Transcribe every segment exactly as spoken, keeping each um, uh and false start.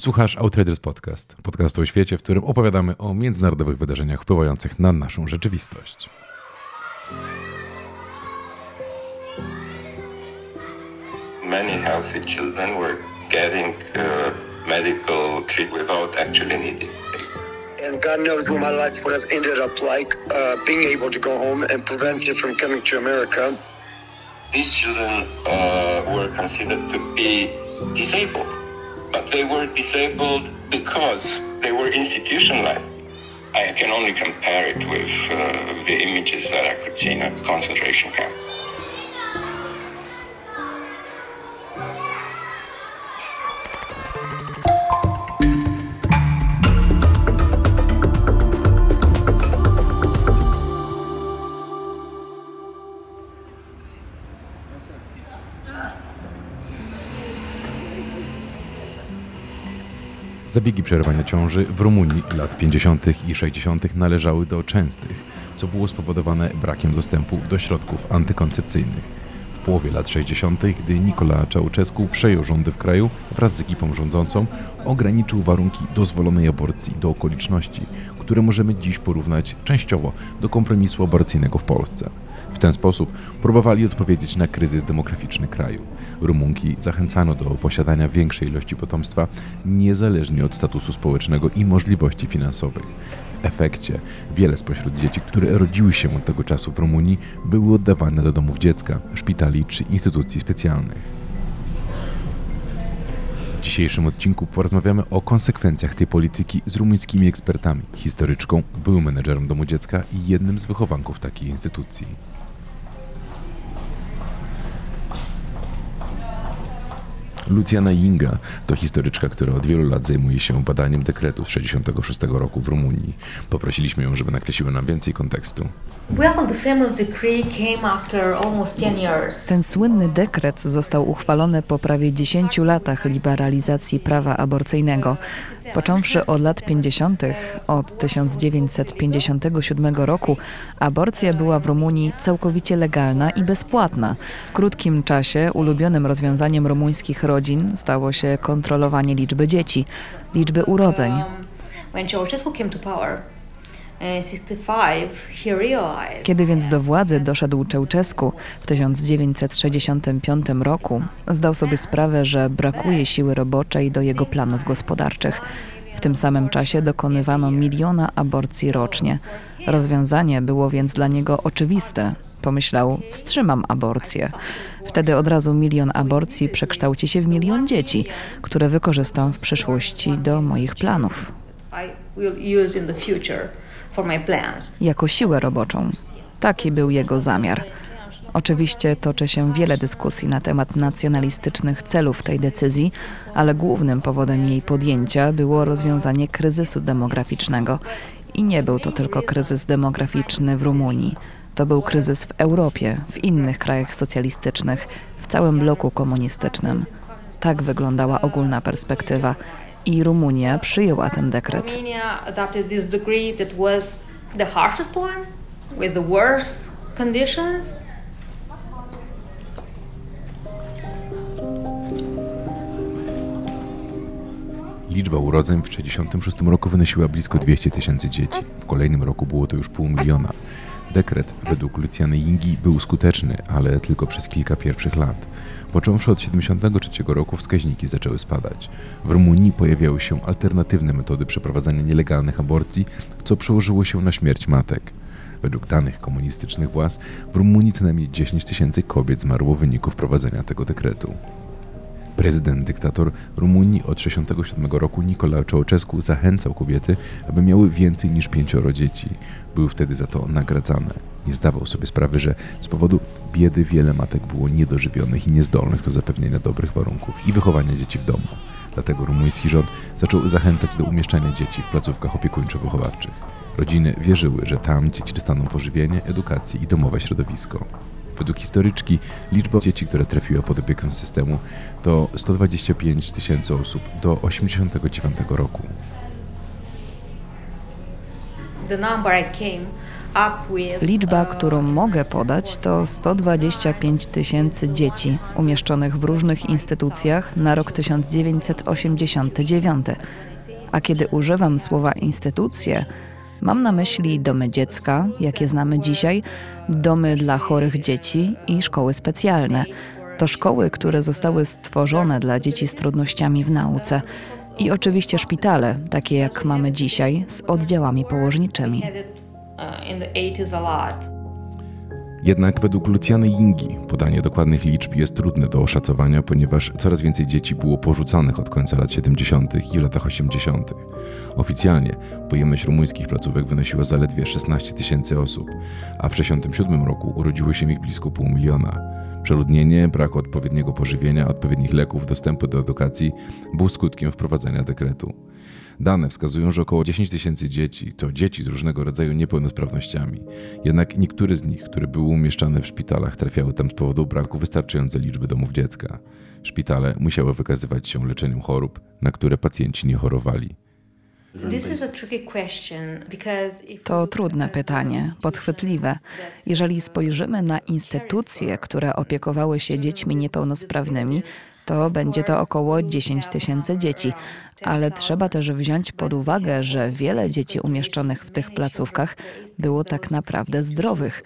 Słuchasz Outriders Podcast, podcastu o świecie, w którym opowiadamy o międzynarodowych wydarzeniach wpływających na naszą rzeczywistość. Many healthy children were getting uh, medical treatment without actually needing it. And God knows what my life would have ended up like, uh, being able to go home and prevent it from coming to America. These children uh, were considered to be disabled, but they were disabled because they were institutionalized. I can only compare it with uh, the images that I could see in a concentration camp. Zabiegi przerywania ciąży w Rumunii lat pięćdziesiątych i sześćdziesiątych należały do częstych, co było spowodowane brakiem dostępu do środków antykoncepcyjnych. W połowie lat sześćdziesiątych, gdy Nicolae Ceaușescu przejął rządy w kraju wraz z ekipą rządzącą, ograniczył warunki dozwolonej aborcji do okoliczności, które możemy dziś porównać częściowo do kompromisu aborcyjnego w Polsce. W ten sposób próbowali odpowiedzieć na kryzys demograficzny kraju. Rumunki zachęcano do posiadania większej ilości potomstwa, niezależnie od statusu społecznego i możliwości finansowych. W efekcie wiele spośród dzieci, które rodziły się od tego czasu w Rumunii, były oddawane do domów dziecka, szpitali czy instytucji specjalnych. W dzisiejszym odcinku porozmawiamy o konsekwencjach tej polityki z rumuńskimi ekspertami, historyczką, byłym menedżerem domu dziecka i jednym z wychowanków takiej instytucji. Luciana Inga to historyczka, która od wielu lat zajmuje się badaniem dekretu z tysiąc dziewięćset sześćdziesiątego szóstego roku w Rumunii. Poprosiliśmy ją, żeby nakreśliła nam więcej kontekstu. Ten słynny dekret został uchwalony po prawie dziesięciu latach liberalizacji prawa aborcyjnego. Począwszy od lat pięćdziesiątych, od tysiąc dziewięćset pięćdziesiątego siódmego roku, aborcja była w Rumunii całkowicie legalna i bezpłatna. W krótkim czasie ulubionym rozwiązaniem rumuńskich rodzin stało się kontrolowanie liczby dzieci, liczby urodzeń. Kiedy więc do władzy doszedł Ceaușescu w tysiąc dziewięćset sześćdziesiątym piątym roku, zdał sobie sprawę, że brakuje siły roboczej do jego planów gospodarczych. W tym samym czasie dokonywano miliona aborcji rocznie. Rozwiązanie było więc dla niego oczywiste. Pomyślał, wstrzymam aborcję. Wtedy od razu milion aborcji przekształci się w milion dzieci, które wykorzystam w przyszłości do moich planów. Jako siłę roboczą. Taki był jego zamiar. Oczywiście toczy się wiele dyskusji na temat nacjonalistycznych celów tej decyzji, ale głównym powodem jej podjęcia było rozwiązanie kryzysu demograficznego. I nie był to tylko kryzys demograficzny w Rumunii. To był kryzys w Europie, w innych krajach socjalistycznych, w całym bloku komunistycznym. Tak wyglądała ogólna perspektywa. I Rumunia przyjęła ten dekret. Liczba urodzeń w tysiąc dziewięćset sześćdziesiątym szóstym roku wynosiła blisko dwieście tysięcy dzieci. W kolejnym roku było to już pół miliona. Dekret według Luciany Ingi był skuteczny, ale tylko przez kilka pierwszych lat. Począwszy od tysiąc dziewięćset siedemdziesiątego trzeciego roku wskaźniki zaczęły spadać. W Rumunii pojawiały się alternatywne metody przeprowadzania nielegalnych aborcji, co przełożyło się na śmierć matek. Według danych komunistycznych władz w Rumunii co najmniej dziesięć tysięcy kobiet zmarło w wyniku wprowadzenia tego dekretu. Prezydent dyktator Rumunii od tysiąc dziewięćset sześćdziesiątego siódmego roku Nicolae Ceaușescu zachęcał kobiety, aby miały więcej niż pięcioro dzieci. Były wtedy za to nagradzane. Nie zdawał sobie sprawy, że z powodu biedy wiele matek było niedożywionych i niezdolnych do zapewnienia dobrych warunków i wychowania dzieci w domu. Dlatego rumuński rząd zaczął zachęcać do umieszczania dzieci w placówkach opiekuńczo-wychowawczych. Rodziny wierzyły, że tam dzieci dostaną pożywienie, edukację i domowe środowisko. Według historyczki liczba dzieci, które trafiła pod opiekę systemu, to sto dwadzieścia pięć tysięcy osób do osiemdziesiątego dziewiątego roku. Liczba, którą mogę podać, to sto dwadzieścia pięć tysięcy dzieci umieszczonych w różnych instytucjach na rok tysiąc dziewięćset osiemdziesiąty dziewiąty. A kiedy używam słowa instytucje, mam na myśli domy dziecka, jakie znamy dzisiaj, domy dla chorych dzieci i szkoły specjalne. To szkoły, które zostały stworzone dla dzieci z trudnościami w nauce. I oczywiście szpitale, takie jak mamy dzisiaj, z oddziałami położniczymi. Jednak według Lucjany Ingi podanie dokładnych liczb jest trudne do oszacowania, ponieważ coraz więcej dzieci było porzucanych od końca lat siedemdziesiątych i w latach osiemdziesiątych. Oficjalnie pojemność rumuńskich placówek wynosiła zaledwie szesnaście tysięcy osób, a w tysiąc dziewięćset sześćdziesiątym siódmym roku urodziło się ich blisko pół miliona. Przeludnienie, brak odpowiedniego pożywienia, odpowiednich leków, dostępu do edukacji był skutkiem wprowadzenia dekretu. Dane wskazują, że około dziesięć tysięcy dzieci to dzieci z różnego rodzaju niepełnosprawnościami. Jednak niektóre z nich, które były umieszczane w szpitalach, trafiały tam z powodu braku wystarczającej liczby domów dziecka. Szpitale musiały wykazywać się leczeniem chorób, na które pacjenci nie chorowali. To trudne pytanie, podchwytliwe. Jeżeli spojrzymy na instytucje, które opiekowały się dziećmi niepełnosprawnymi, to będzie to około dziesięć tysięcy dzieci. Ale trzeba też wziąć pod uwagę, że wiele dzieci umieszczonych w tych placówkach było tak naprawdę zdrowych.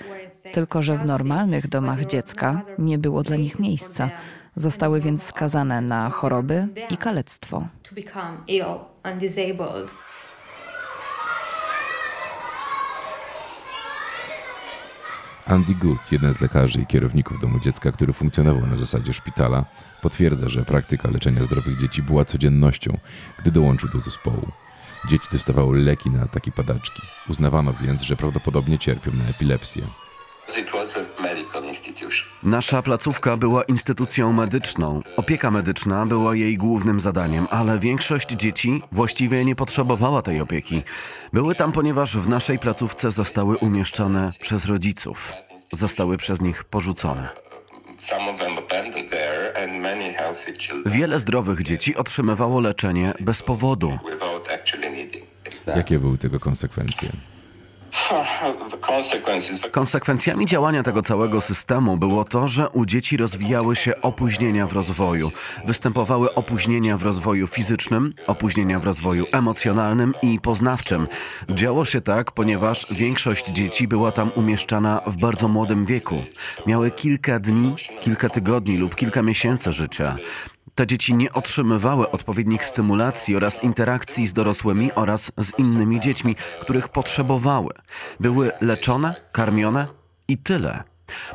Tylko że w normalnych domach dziecka nie było dla nich miejsca. Zostały więc skazane na choroby i kalectwo. Andy Good, jeden z lekarzy i kierowników domu dziecka, który funkcjonował na zasadzie szpitala, potwierdza, że praktyka leczenia zdrowych dzieci była codziennością, gdy dołączył do zespołu. Dzieci dostawały leki na ataki padaczki. Uznawano więc, że prawdopodobnie cierpią na epilepsję. Nasza placówka była instytucją medyczną. Opieka medyczna była jej głównym zadaniem, ale większość dzieci właściwie nie potrzebowała tej opieki. Były tam, ponieważ w naszej placówce zostały umieszczone przez rodziców. Zostały przez nich porzucone. Wiele zdrowych dzieci otrzymywało leczenie bez powodu. Jakie były tego konsekwencje? Konsekwencjami działania tego całego systemu było to, że u dzieci rozwijały się opóźnienia w rozwoju. Występowały opóźnienia w rozwoju fizycznym, opóźnienia w rozwoju emocjonalnym i poznawczym. Działo się tak, ponieważ większość dzieci była tam umieszczana w bardzo młodym wieku. Miały kilka dni, kilka tygodni lub kilka miesięcy życia. Te dzieci nie otrzymywały odpowiednich stymulacji oraz interakcji z dorosłymi oraz z innymi dziećmi, których potrzebowały. Były leczone, karmione i tyle.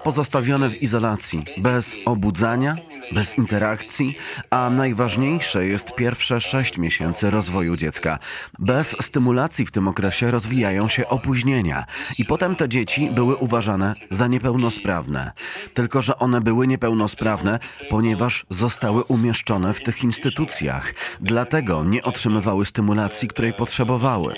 Pozostawione w izolacji, bez obudzania, bez interakcji, a najważniejsze jest pierwsze sześć miesięcy rozwoju dziecka. Bez stymulacji w tym okresie rozwijają się opóźnienia i potem te dzieci były uważane za niepełnosprawne. Tylko że one były niepełnosprawne, ponieważ zostały umieszczone w tych instytucjach. Dlatego nie otrzymywały stymulacji, której potrzebowały.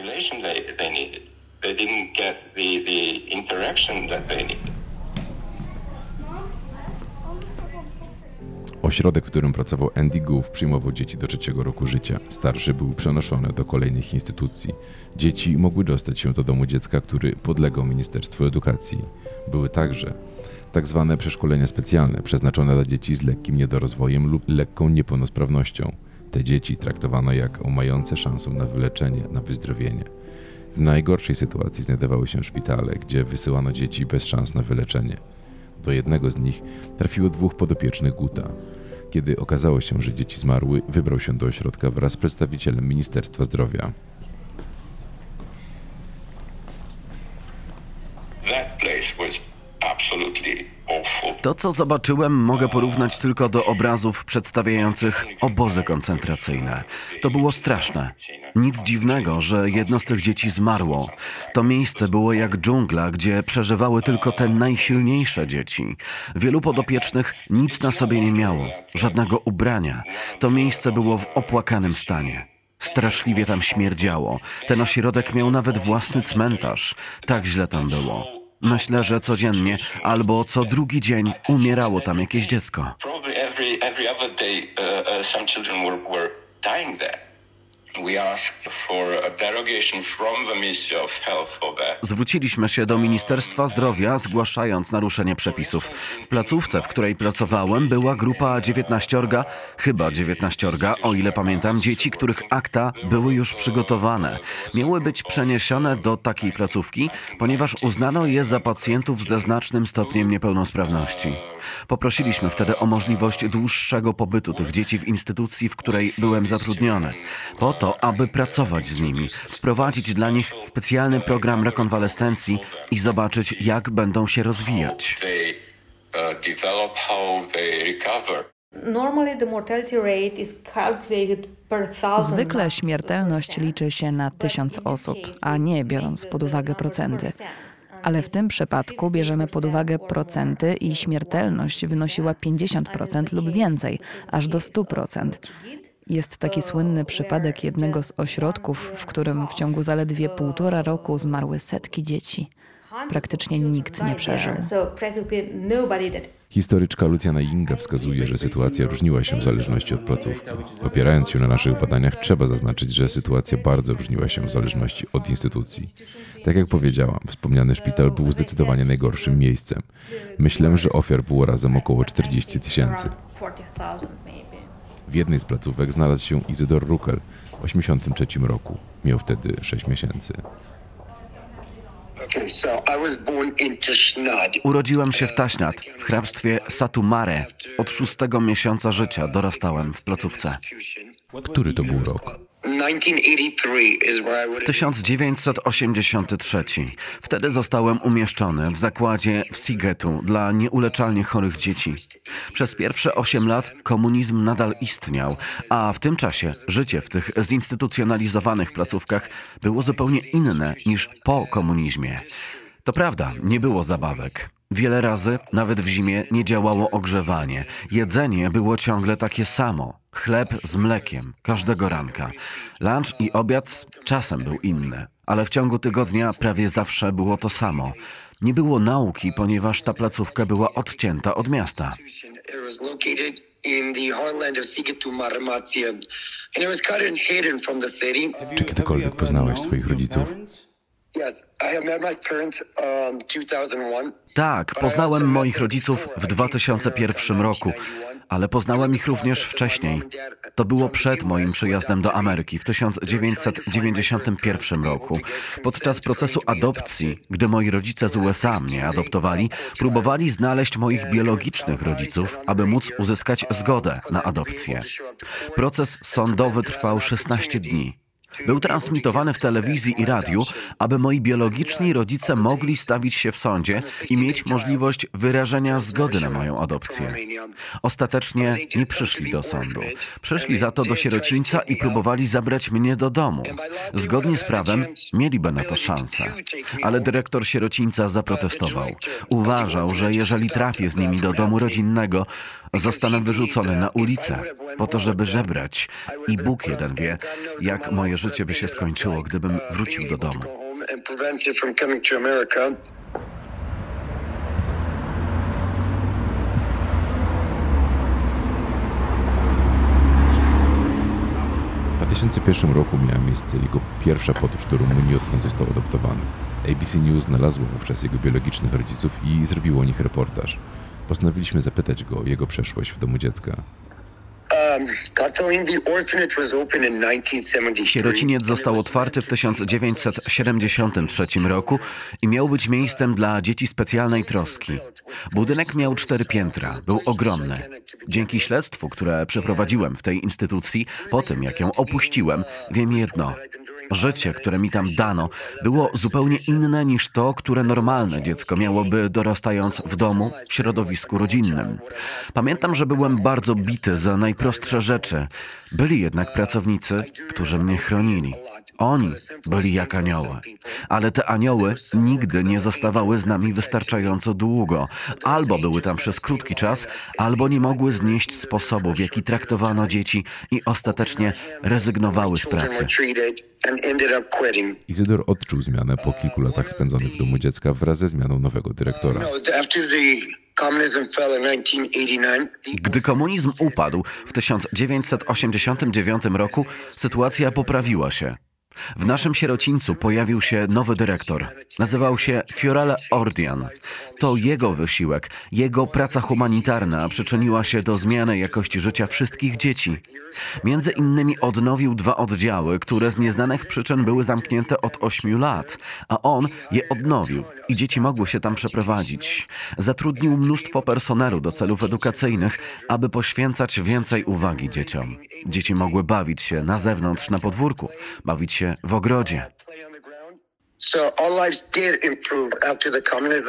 Ośrodek, w którym pracował Andy Goof, przyjmował dzieci do trzeciego roku życia. Starsze były przenoszone do kolejnych instytucji. Dzieci mogły dostać się do domu dziecka, który podlegał Ministerstwu Edukacji. Były także tak zwane przeszkolenia specjalne, przeznaczone dla dzieci z lekkim niedorozwojem lub lekką niepełnosprawnością. Te dzieci traktowano jako mające szansę na wyleczenie, na wyzdrowienie. W najgorszej sytuacji znajdowały się szpitale, gdzie wysyłano dzieci bez szans na wyleczenie. Do jednego z nich trafiło dwóch podopiecznych Guta. Kiedy okazało się, że dzieci zmarły, wybrał się do ośrodka wraz z przedstawicielem Ministerstwa Zdrowia. To, co zobaczyłem, mogę porównać tylko do obrazów przedstawiających obozy koncentracyjne. To było straszne. Nic dziwnego, że jedno z tych dzieci zmarło. To miejsce było jak dżungla, gdzie przeżywały tylko te najsilniejsze dzieci. Wielu podopiecznych nic na sobie nie miało, żadnego ubrania. To miejsce było w opłakanym stanie. Straszliwie tam śmierdziało. Ten ośrodek miał nawet własny cmentarz. Tak źle tam było. Myślę, że codziennie albo co drugi dzień umierało tam jakieś dziecko. Zwróciliśmy się do Ministerstwa Zdrowia, zgłaszając naruszenie przepisów. W placówce, w której pracowałem, była grupa dziewiętnaściorga, chyba dziewiętnaściorga, o ile pamiętam, dzieci, których akta były już przygotowane. Miały być przeniesione do takiej placówki, ponieważ uznano je za pacjentów ze znacznym stopniem niepełnosprawności. Poprosiliśmy wtedy o możliwość dłuższego pobytu tych dzieci w instytucji, w której byłem zatrudniony. Po to, aby pracować z nimi, wprowadzić dla nich specjalny program rekonwalescencji i zobaczyć, jak będą się rozwijać. Zwykle śmiertelność liczy się na tysiąc osób, a nie biorąc pod uwagę procenty. Ale w tym przypadku bierzemy pod uwagę procenty i śmiertelność wynosiła pięćdziesiąt procent lub więcej, aż do stu procent. Jest taki słynny przypadek jednego z ośrodków, w którym w ciągu zaledwie półtora roku zmarły setki dzieci. Praktycznie nikt nie przeżył. Historyczka Lucjana Inga wskazuje, że sytuacja różniła się w zależności od placówki. Opierając się na naszych badaniach, trzeba zaznaczyć, że sytuacja bardzo różniła się w zależności od instytucji. Tak jak powiedziałam, wspomniany szpital był zdecydowanie najgorszym miejscem. Myślę, że ofiar było razem około czterdzieści tysięcy. W jednej z placówek znalazł się Izydor Rukel w osiemdziesiątym trzecim roku. Miał wtedy sześć miesięcy. Urodziłem się w Taśnad, w hrabstwie Satumare. Od szóstego miesiąca życia dorastałem w placówce. Który to był rok? tysiąc dziewięćset osiemdziesiąty trzeci. Wtedy zostałem umieszczony w zakładzie w Sigetu dla nieuleczalnie chorych dzieci. Przez pierwsze osiem lat komunizm nadal istniał, a w tym czasie życie w tych zinstytucjonalizowanych placówkach było zupełnie inne niż po komunizmie. To prawda, nie było zabawek. Wiele razy, nawet w zimie, nie działało ogrzewanie. Jedzenie było ciągle takie samo. Chleb z mlekiem, każdego ranka. Lunch i obiad czasem był inny, ale w ciągu tygodnia prawie zawsze było to samo. Nie było nauki, ponieważ ta placówka była odcięta od miasta. Czy kiedykolwiek poznałeś swoich rodziców? Tak, poznałem moich rodziców w dwa tysiące pierwszym roku, ale poznałem ich również wcześniej. To było przed moim przyjazdem do Ameryki w tysiąc dziewięćset dziewięćdziesiątym pierwszym roku. Podczas procesu adopcji, gdy moi rodzice z U S A mnie adoptowali, próbowali znaleźć moich biologicznych rodziców, aby móc uzyskać zgodę na adopcję. Proces sądowy trwał szesnaście dni. Był transmitowany w telewizji i radiu, aby moi biologiczni rodzice mogli stawić się w sądzie i mieć możliwość wyrażenia zgody na moją adopcję. Ostatecznie nie przyszli do sądu. Przyszli za to do sierocińca i próbowali zabrać mnie do domu. Zgodnie z prawem mieliby na to szansę. Ale dyrektor sierocińca zaprotestował. Uważał, że jeżeli trafię z nimi do domu rodzinnego, zostanę wyrzucony na ulicę po to, żeby żebrać. I Bóg jeden wie, jak moje życie by się skończyło, gdybym wrócił do domu. W dwa tysiące pierwszym roku miała miejsce jego pierwsza podróż do Rumunii, odkąd został adoptowany. A B C News znalazło wówczas jego biologicznych rodziców i zrobiło o nich reportaż. Postanowiliśmy zapytać go o jego przeszłość w domu dziecka. Sierociniec został otwarty w tysiąc dziewięćset siedemdziesiątym trzecim roku i miał być miejscem dla dzieci specjalnej troski. Budynek miał cztery piętra, był ogromny. Dzięki śledztwu, które przeprowadziłem w tej instytucji, po tym jak ją opuściłem, wiem jedno. Życie, które mi tam dano, było zupełnie inne niż to, które normalne dziecko miałoby dorastając w domu, w środowisku rodzinnym. Pamiętam, że byłem bardzo bity za najprostsze rzeczy. Byli jednak pracownicy, którzy mnie chronili. Oni byli jak anioły. Ale te anioły nigdy nie zostawały z nami wystarczająco długo. Albo były tam przez krótki czas, albo nie mogły znieść sposobu, w jaki traktowano dzieci i ostatecznie rezygnowały z pracy. Izydor odczuł zmianę po kilku latach spędzonych w domu dziecka wraz ze zmianą nowego dyrektora. Gdy komunizm upadł w tysiąc dziewięćset osiemdziesiątym dziewiątym roku, sytuacja poprawiła się. W naszym sierocińcu pojawił się nowy dyrektor. Nazywał się Fiorella Ordian. To jego wysiłek, jego praca humanitarna przyczyniła się do zmiany jakości życia wszystkich dzieci. Między innymi odnowił dwa oddziały, które z nieznanych przyczyn były zamknięte od ośmiu lat, a on je odnowił i dzieci mogły się tam przeprowadzić. Zatrudnił mnóstwo personelu do celów edukacyjnych, aby poświęcać więcej uwagi dzieciom. Dzieci mogły bawić się na zewnątrz, na podwórku, bawić się w ogrodzie.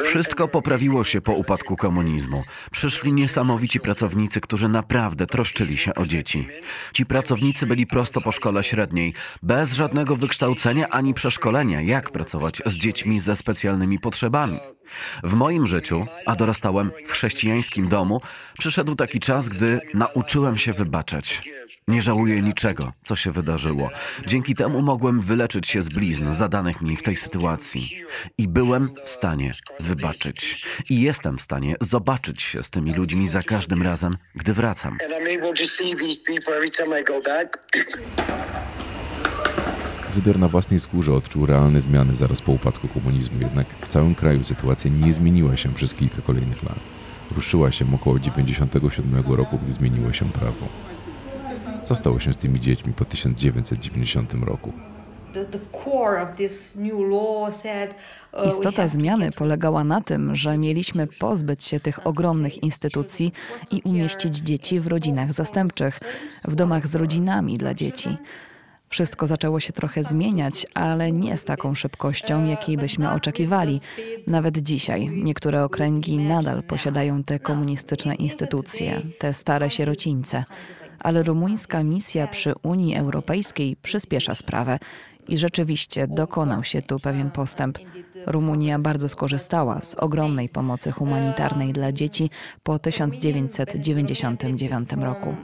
Wszystko poprawiło się po upadku komunizmu. Przyszli niesamowici pracownicy, którzy naprawdę troszczyli się o dzieci. Ci pracownicy byli prosto po szkole średniej, bez żadnego wykształcenia ani przeszkolenia, jak pracować z dziećmi ze specjalnymi potrzebami. W moim życiu, a dorastałem w chrześcijańskim domu, przyszedł taki czas, gdy nauczyłem się wybaczać. Nie żałuję niczego, co się wydarzyło. Dzięki temu mogłem wyleczyć się z blizn zadanych mi w tej sytuacji. I byłem w stanie wybaczyć. I jestem w stanie zobaczyć się z tymi ludźmi za każdym razem, gdy wracam. Zyder na własnej skórze odczuł realne zmiany zaraz po upadku komunizmu, jednak w całym kraju sytuacja nie zmieniła się przez kilka kolejnych lat. Ruszyła się około dziewięćdziesiątego siódmego roku, gdy zmieniło się prawo. Co stało się z tymi dziećmi po tysiąc dziewięćset dziewięćdziesiątym roku? Istota zmiany polegała na tym, że mieliśmy pozbyć się tych ogromnych instytucji i umieścić dzieci w rodzinach zastępczych, w domach z rodzinami dla dzieci. Wszystko zaczęło się trochę zmieniać, ale nie z taką szybkością, jakiej byśmy oczekiwali. Nawet dzisiaj niektóre okręgi nadal posiadają te komunistyczne instytucje, te stare sierocińce. Ale rumuńska misja przy Unii Europejskiej przyspiesza sprawę i rzeczywiście dokonał się tu pewien postęp. Rumunia bardzo skorzystała z ogromnej pomocy humanitarnej dla dzieci po tysiąc dziewięćset dziewięćdziesiątym dziewiątym roku.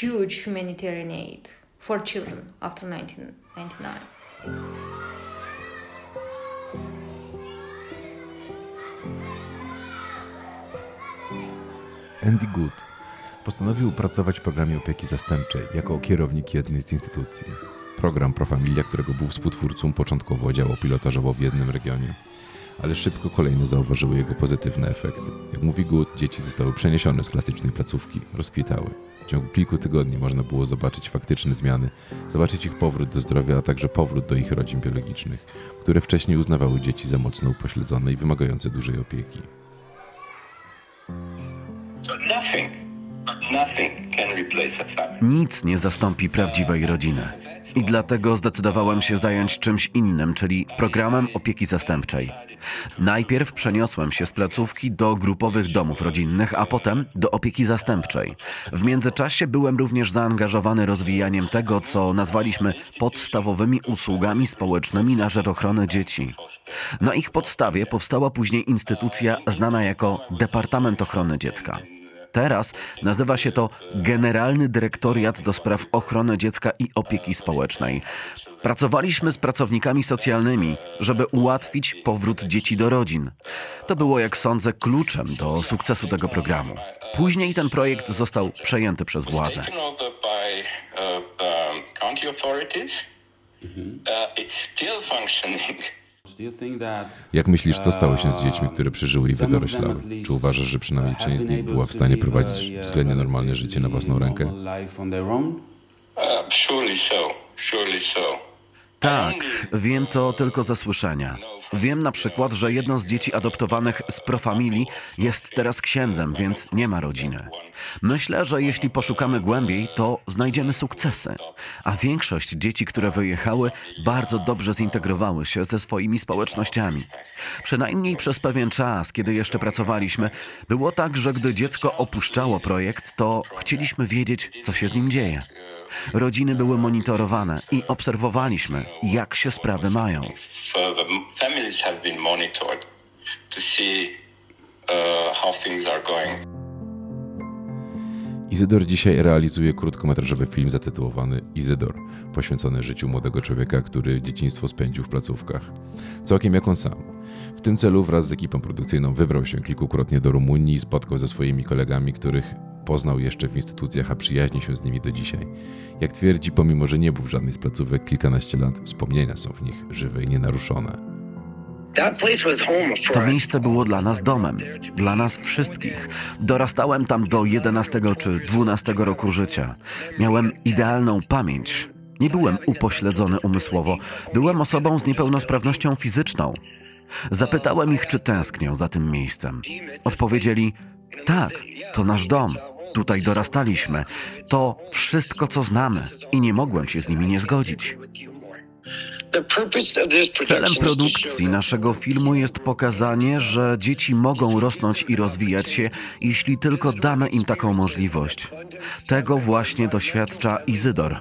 Huge humanitarian aid for children after nineteen ninety-nine. Andy Good postanowił pracować w programie opieki zastępczej jako kierownik jednej z instytucji. Program Pro Familia, którego był współtwórcą, początkowo działał pilotażowo w jednym regionie, ale szybko kolejne zauważyły jego pozytywne efekty. Jak mówi Good, dzieci zostały przeniesione z klasycznej placówki, rozkwitały. W ciągu kilku tygodni można było zobaczyć faktyczne zmiany, zobaczyć ich powrót do zdrowia, a także powrót do ich rodzin biologicznych, które wcześniej uznawały dzieci za mocno upośledzone i wymagające dużej opieki. Nic nie zastąpi prawdziwej rodziny. I dlatego zdecydowałem się zająć czymś innym, czyli programem opieki zastępczej. Najpierw przeniosłem się z placówki do grupowych domów rodzinnych, a potem do opieki zastępczej. W międzyczasie byłem również zaangażowany rozwijaniem tego, co nazwaliśmy podstawowymi usługami społecznymi na rzecz ochrony dzieci. Na ich podstawie powstała później instytucja znana jako Departament Ochrony Dziecka. Teraz nazywa się to Generalny Dyrektoriat do spraw Ochrony Dziecka i Opieki Społecznej. Pracowaliśmy z pracownikami socjalnymi, żeby ułatwić powrót dzieci do rodzin. To było, jak sądzę, kluczem do sukcesu tego programu. Później ten projekt został przejęty przez władze. Jak myślisz, co stało się z dziećmi, które przeżyły i wydoroślały? Czy uważasz, że przynajmniej część z nich była w stanie prowadzić względnie normalne życie na własną rękę? Tak, wiem to tylko ze słyszenia. Wiem na przykład, że jedno z dzieci adoptowanych z Pro Familia jest teraz księdzem, więc nie ma rodziny. Myślę, że jeśli poszukamy głębiej, to znajdziemy sukcesy. A większość dzieci, które wyjechały, bardzo dobrze zintegrowały się ze swoimi społecznościami. Przynajmniej przez pewien czas, kiedy jeszcze pracowaliśmy, było tak, że gdy dziecko opuszczało projekt, to chcieliśmy wiedzieć, co się z nim dzieje. Rodziny były monitorowane i obserwowaliśmy, jak się sprawy mają. I Izydor dzisiaj realizuje krótkometrażowy film zatytułowany Izydor, poświęcony życiu młodego człowieka, który dzieciństwo spędził w placówkach. Całkiem jak on sam. W tym celu wraz z ekipą produkcyjną wybrał się kilkukrotnie do Rumunii i spotkał ze swoimi kolegami, których poznał jeszcze w instytucjach, a przyjaźni się z nimi do dzisiaj. Jak twierdzi, pomimo że nie był w żadnej z placówek kilkanaście lat, wspomnienia są w nich żywe i nienaruszone. To miejsce było dla nas domem, dla nas wszystkich. Dorastałem tam do jedenastego czy dwunastego roku życia. Miałem idealną pamięć. Nie byłem upośledzony umysłowo. Byłem osobą z niepełnosprawnością fizyczną. Zapytałem ich, czy tęsknią za tym miejscem. Odpowiedzieli, tak, to nasz dom. Tutaj dorastaliśmy. To wszystko, co znamy i nie mogłem się z nimi nie zgodzić. Celem produkcji naszego filmu jest pokazanie, że dzieci mogą rosnąć i rozwijać się, jeśli tylko damy im taką możliwość. Tego właśnie doświadcza Izydor.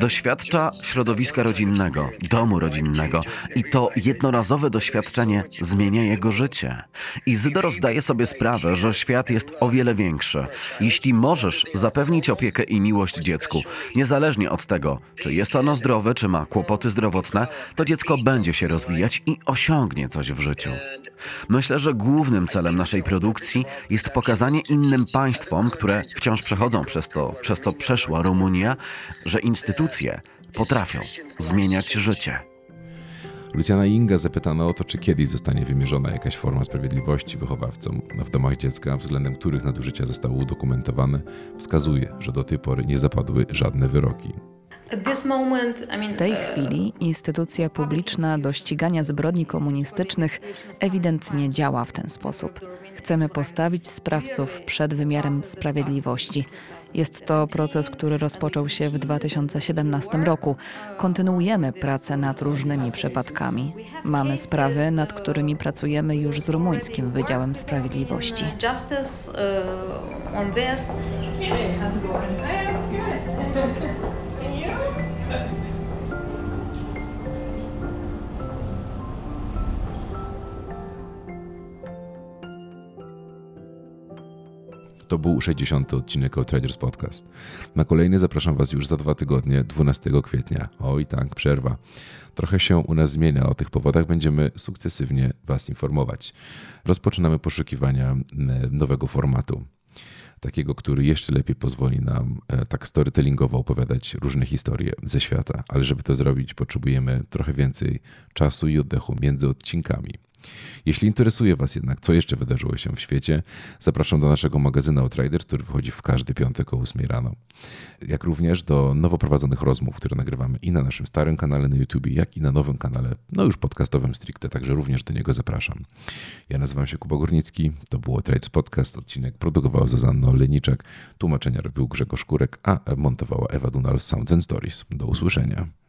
Doświadcza środowiska rodzinnego, domu rodzinnego i to jednorazowe doświadczenie zmienia jego życie. Izydor zdaje sobie sprawę, że świat jest o wiele większy. Jeśli możesz zapewnić opiekę i miłość dziecku, niezależnie od tego, czy jest ono zdrowe, czy ma kłopoty zdrowotne, to dziecko będzie się rozwijać i osiągnie coś w życiu. Myślę, że głównym celem naszej produkcji jest pokazanie innym państwom, które wciąż przechodzą przez to, przez co przeszła Rumunia, że instytucje potrafią zmieniać życie. Luciana Inga zapytano o to, czy kiedyś zostanie wymierzona jakaś forma sprawiedliwości wychowawcom w domach dziecka, względem których nadużycia zostały udokumentowane, wskazuje, że do tej pory nie zapadły żadne wyroki. W tej chwili instytucja publiczna do ścigania zbrodni komunistycznych ewidentnie działa w ten sposób. Chcemy postawić sprawców przed wymiarem sprawiedliwości. Jest to proces, który rozpoczął się w dwa tysiące siedemnastym roku. Kontynuujemy pracę nad różnymi przypadkami. Mamy sprawy, nad którymi pracujemy już z rumuńskim Wydziałem Sprawiedliwości. To był sześćdziesiąty odcinek o Traders Podcast. Na kolejny zapraszam Was już za dwa tygodnie, dwunastego kwietnia. Oj tak, przerwa. Trochę się u nas zmienia, o tych powodach będziemy sukcesywnie Was informować. Rozpoczynamy poszukiwania nowego formatu. Takiego, który jeszcze lepiej pozwoli nam tak storytellingowo opowiadać różne historie ze świata. Ale żeby to zrobić, potrzebujemy trochę więcej czasu i oddechu między odcinkami. Jeśli interesuje Was jednak, co jeszcze wydarzyło się w świecie, zapraszam do naszego magazynu Outriders, który wychodzi w każdy piątek o ósmej rano. Jak również do nowo prowadzonych rozmów, które nagrywamy i na naszym starym kanale na YouTube, jak i na nowym kanale, no już podcastowym stricte, także również do niego zapraszam. Ja nazywam się Kuba Górnicki, to był Outriders Podcast, odcinek produkował Zuzanna Oleniczak, tłumaczenia robił Grzegorz Kurek, a montowała Ewa Dunal z Sounds and Stories. Do usłyszenia.